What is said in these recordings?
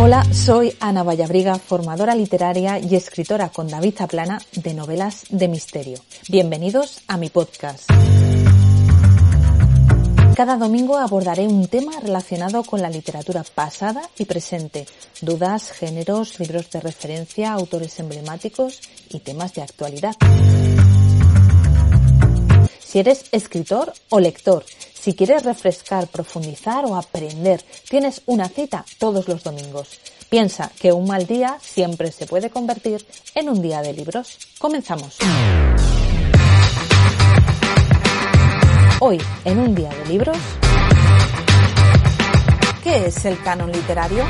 Hola, soy Ana Vallabriga, formadora literaria y escritora con David Zaplana de novelas de misterio. Bienvenidos a mi podcast. Cada domingo abordaré un tema relacionado con la literatura pasada y presente, dudas, géneros, libros de referencia, autores emblemáticos y temas de actualidad. Si eres escritor o lector, si quieres refrescar, profundizar o aprender, tienes una cita todos los domingos. Piensa que un mal día siempre se puede convertir en un día de libros. ¡Comenzamos! Hoy, en Un Día de Libros, ¿qué es el canon literario?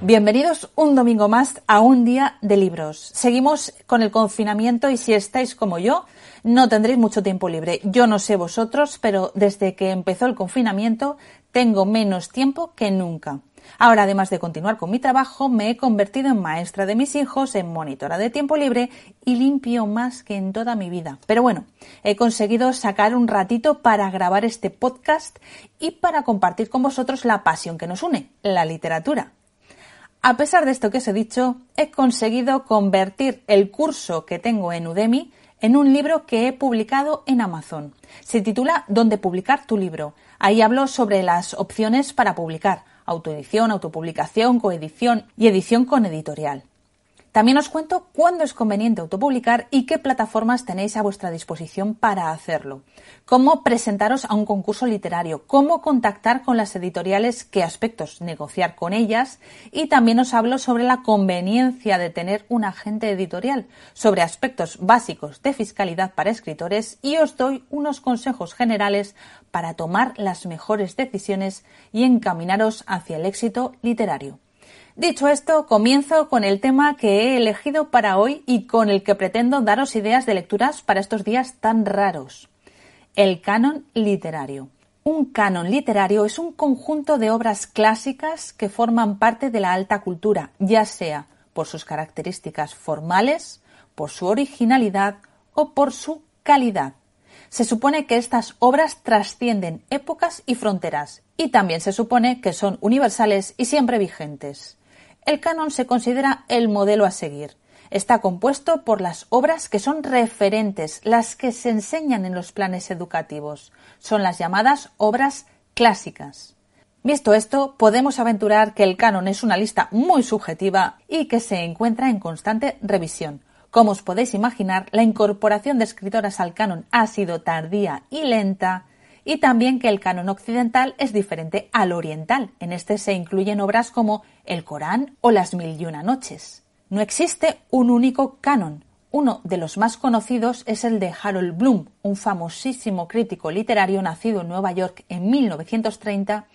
Bienvenidos un domingo más a Un Día de Libros. Seguimos con el confinamiento y si estáis como yo, no tendréis mucho tiempo libre. Yo no sé vosotros, pero desde que empezó el confinamiento tengo menos tiempo que nunca. Ahora, además de continuar con mi trabajo, me he convertido en maestra de mis hijos, en monitora de tiempo libre y limpio más que en toda mi vida. Pero bueno, he conseguido sacar un ratito para grabar este podcast y para compartir con vosotros la pasión que nos une, la literatura. A pesar de esto que os he dicho, he conseguido convertir el curso que tengo en Udemy en un libro que he publicado en Amazon. Se titula Dónde publicar tu libro. Ahí hablo sobre las opciones para publicar: autoedición, autopublicación, coedición y edición con editorial. También os cuento cuándo es conveniente autopublicar y qué plataformas tenéis a vuestra disposición para hacerlo, cómo presentaros a un concurso literario, cómo contactar con las editoriales, qué aspectos negociar con ellas, y también os hablo sobre la conveniencia de tener un agente editorial, sobre aspectos básicos de fiscalidad para escritores, y os doy unos consejos generales para tomar las mejores decisiones y encaminaros hacia el éxito literario. Dicho esto, comienzo con el tema que he elegido para hoy y con el que pretendo daros ideas de lecturas para estos días tan raros. El canon literario. Un canon literario es un conjunto de obras clásicas que forman parte de la alta cultura, ya sea por sus características formales, por su originalidad o por su calidad. Se supone que estas obras trascienden épocas y fronteras, y también se supone que son universales y siempre vigentes. El canon se considera el modelo a seguir. Está compuesto por las obras que son referentes, las que se enseñan en los planes educativos. Son las llamadas obras clásicas. Visto esto, podemos aventurar que el canon es una lista muy subjetiva y que se encuentra en constante revisión. Como os podéis imaginar, la incorporación de escritoras al canon ha sido tardía y lenta, y también que el canon occidental es diferente al oriental. En este se incluyen obras como el Corán o las 1001 noches. No existe un único canon. Uno de los más conocidos es el de Harold Bloom, un famosísimo crítico literario nacido en Nueva York en 1930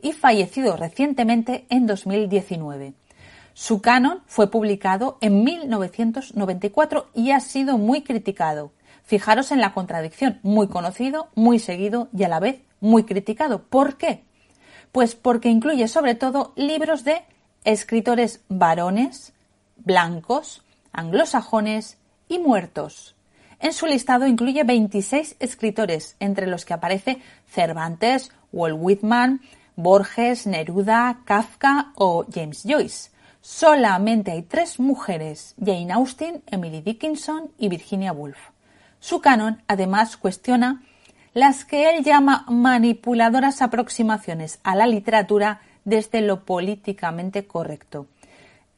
y fallecido recientemente en 2019. Su canon fue publicado en 1994 y ha sido muy criticado. Fijaros en la contradicción: muy conocido, muy seguido y a la vez muy criticado. ¿Por qué? Pues porque incluye sobre todo libros de escritores varones, blancos, anglosajones y muertos. En su listado incluye 26 escritores, entre los que aparece Cervantes, Walt Whitman, Borges, Neruda, Kafka o James Joyce. Solamente hay 3 mujeres: Jane Austen, Emily Dickinson y Virginia Woolf. Su canon, además, cuestiona las que él llama manipuladoras aproximaciones a la literatura desde lo políticamente correcto.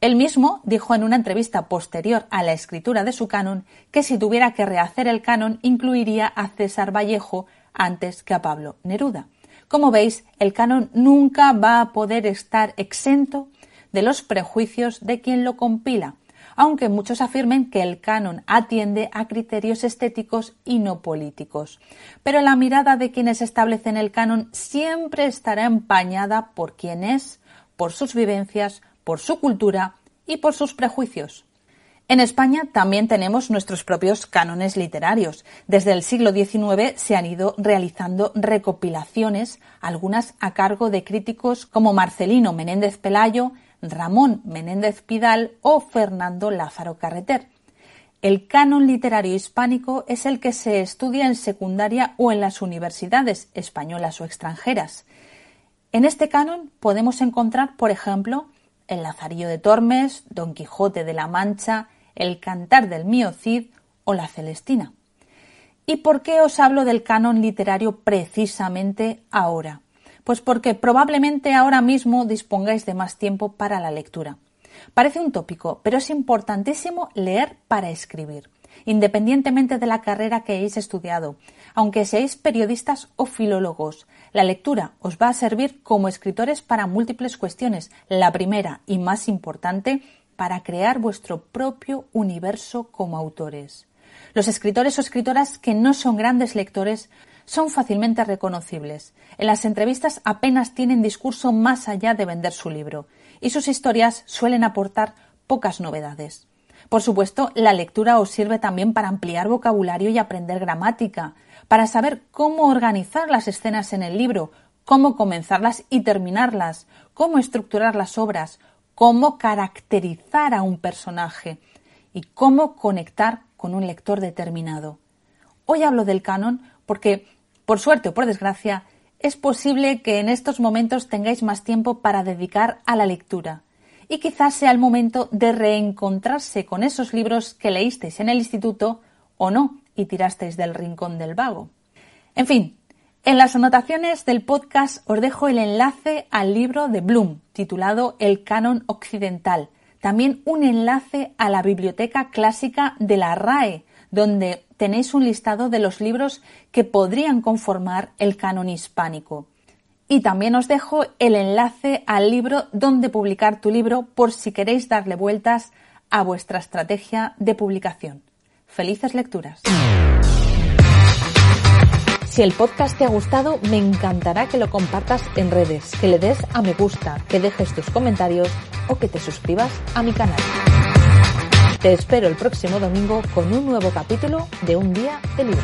Él mismo dijo en una entrevista posterior a la escritura de su canon que si tuviera que rehacer el canon incluiría a César Vallejo antes que a Pablo Neruda. Como veis, el canon nunca va a poder estar exento de los prejuicios de quien lo compila, aunque muchos afirmen que el canon atiende a criterios estéticos y no políticos. Pero la mirada de quienes establecen el canon siempre estará empañada por quién es, por sus vivencias, por su cultura y por sus prejuicios. En España también tenemos nuestros propios cánones literarios. Desde el siglo XIX se han ido realizando recopilaciones, algunas a cargo de críticos como Marcelino Menéndez Pelayo, Ramón Menéndez Pidal o Fernando Lázaro Carreter. El canon literario hispánico es el que se estudia en secundaria o en las universidades españolas o extranjeras. En este canon podemos encontrar, por ejemplo, El Lazarillo de Tormes, Don Quijote de la Mancha, El Cantar del Mío Cid o La Celestina. ¿Y por qué os hablo del canon literario precisamente ahora? Pues porque probablemente ahora mismo dispongáis de más tiempo para la lectura. Parece un tópico, pero es importantísimo leer para escribir, independientemente de la carrera que hayáis estudiado. Aunque seáis periodistas o filólogos, la lectura os va a servir como escritores para múltiples cuestiones. La primera y más importante, para crear vuestro propio universo como autores. Los escritores o escritoras que no son grandes lectores son fácilmente reconocibles. En las entrevistas apenas tienen discurso más allá de vender su libro, y sus historias suelen aportar pocas novedades. Por supuesto, la lectura os sirve también para ampliar vocabulario y aprender gramática, para saber cómo organizar las escenas en el libro, cómo comenzarlas y terminarlas, cómo estructurar las obras, cómo caracterizar a un personaje y cómo conectar con un lector determinado. Hoy hablo del canon porque, por suerte o por desgracia, es posible que en estos momentos tengáis más tiempo para dedicar a la lectura. Y quizás sea el momento de reencontrarse con esos libros que leísteis en el instituto o no y tirasteis del rincón del vago. En fin, en las anotaciones del podcast os dejo el enlace al libro de Bloom, titulado El canon occidental. También un enlace a la biblioteca clásica de la RAE, donde tenéis un listado de los libros que podrían conformar el canon hispánico. Y también os dejo el enlace al libro Dónde publicar tu libro por si queréis darle vueltas a vuestra estrategia de publicación. ¡Felices lecturas! Si el podcast te ha gustado, me encantará que lo compartas en redes, que le des a me gusta, que dejes tus comentarios o que te suscribas a mi canal. Te espero el próximo domingo con un nuevo capítulo de Un Día de Libros.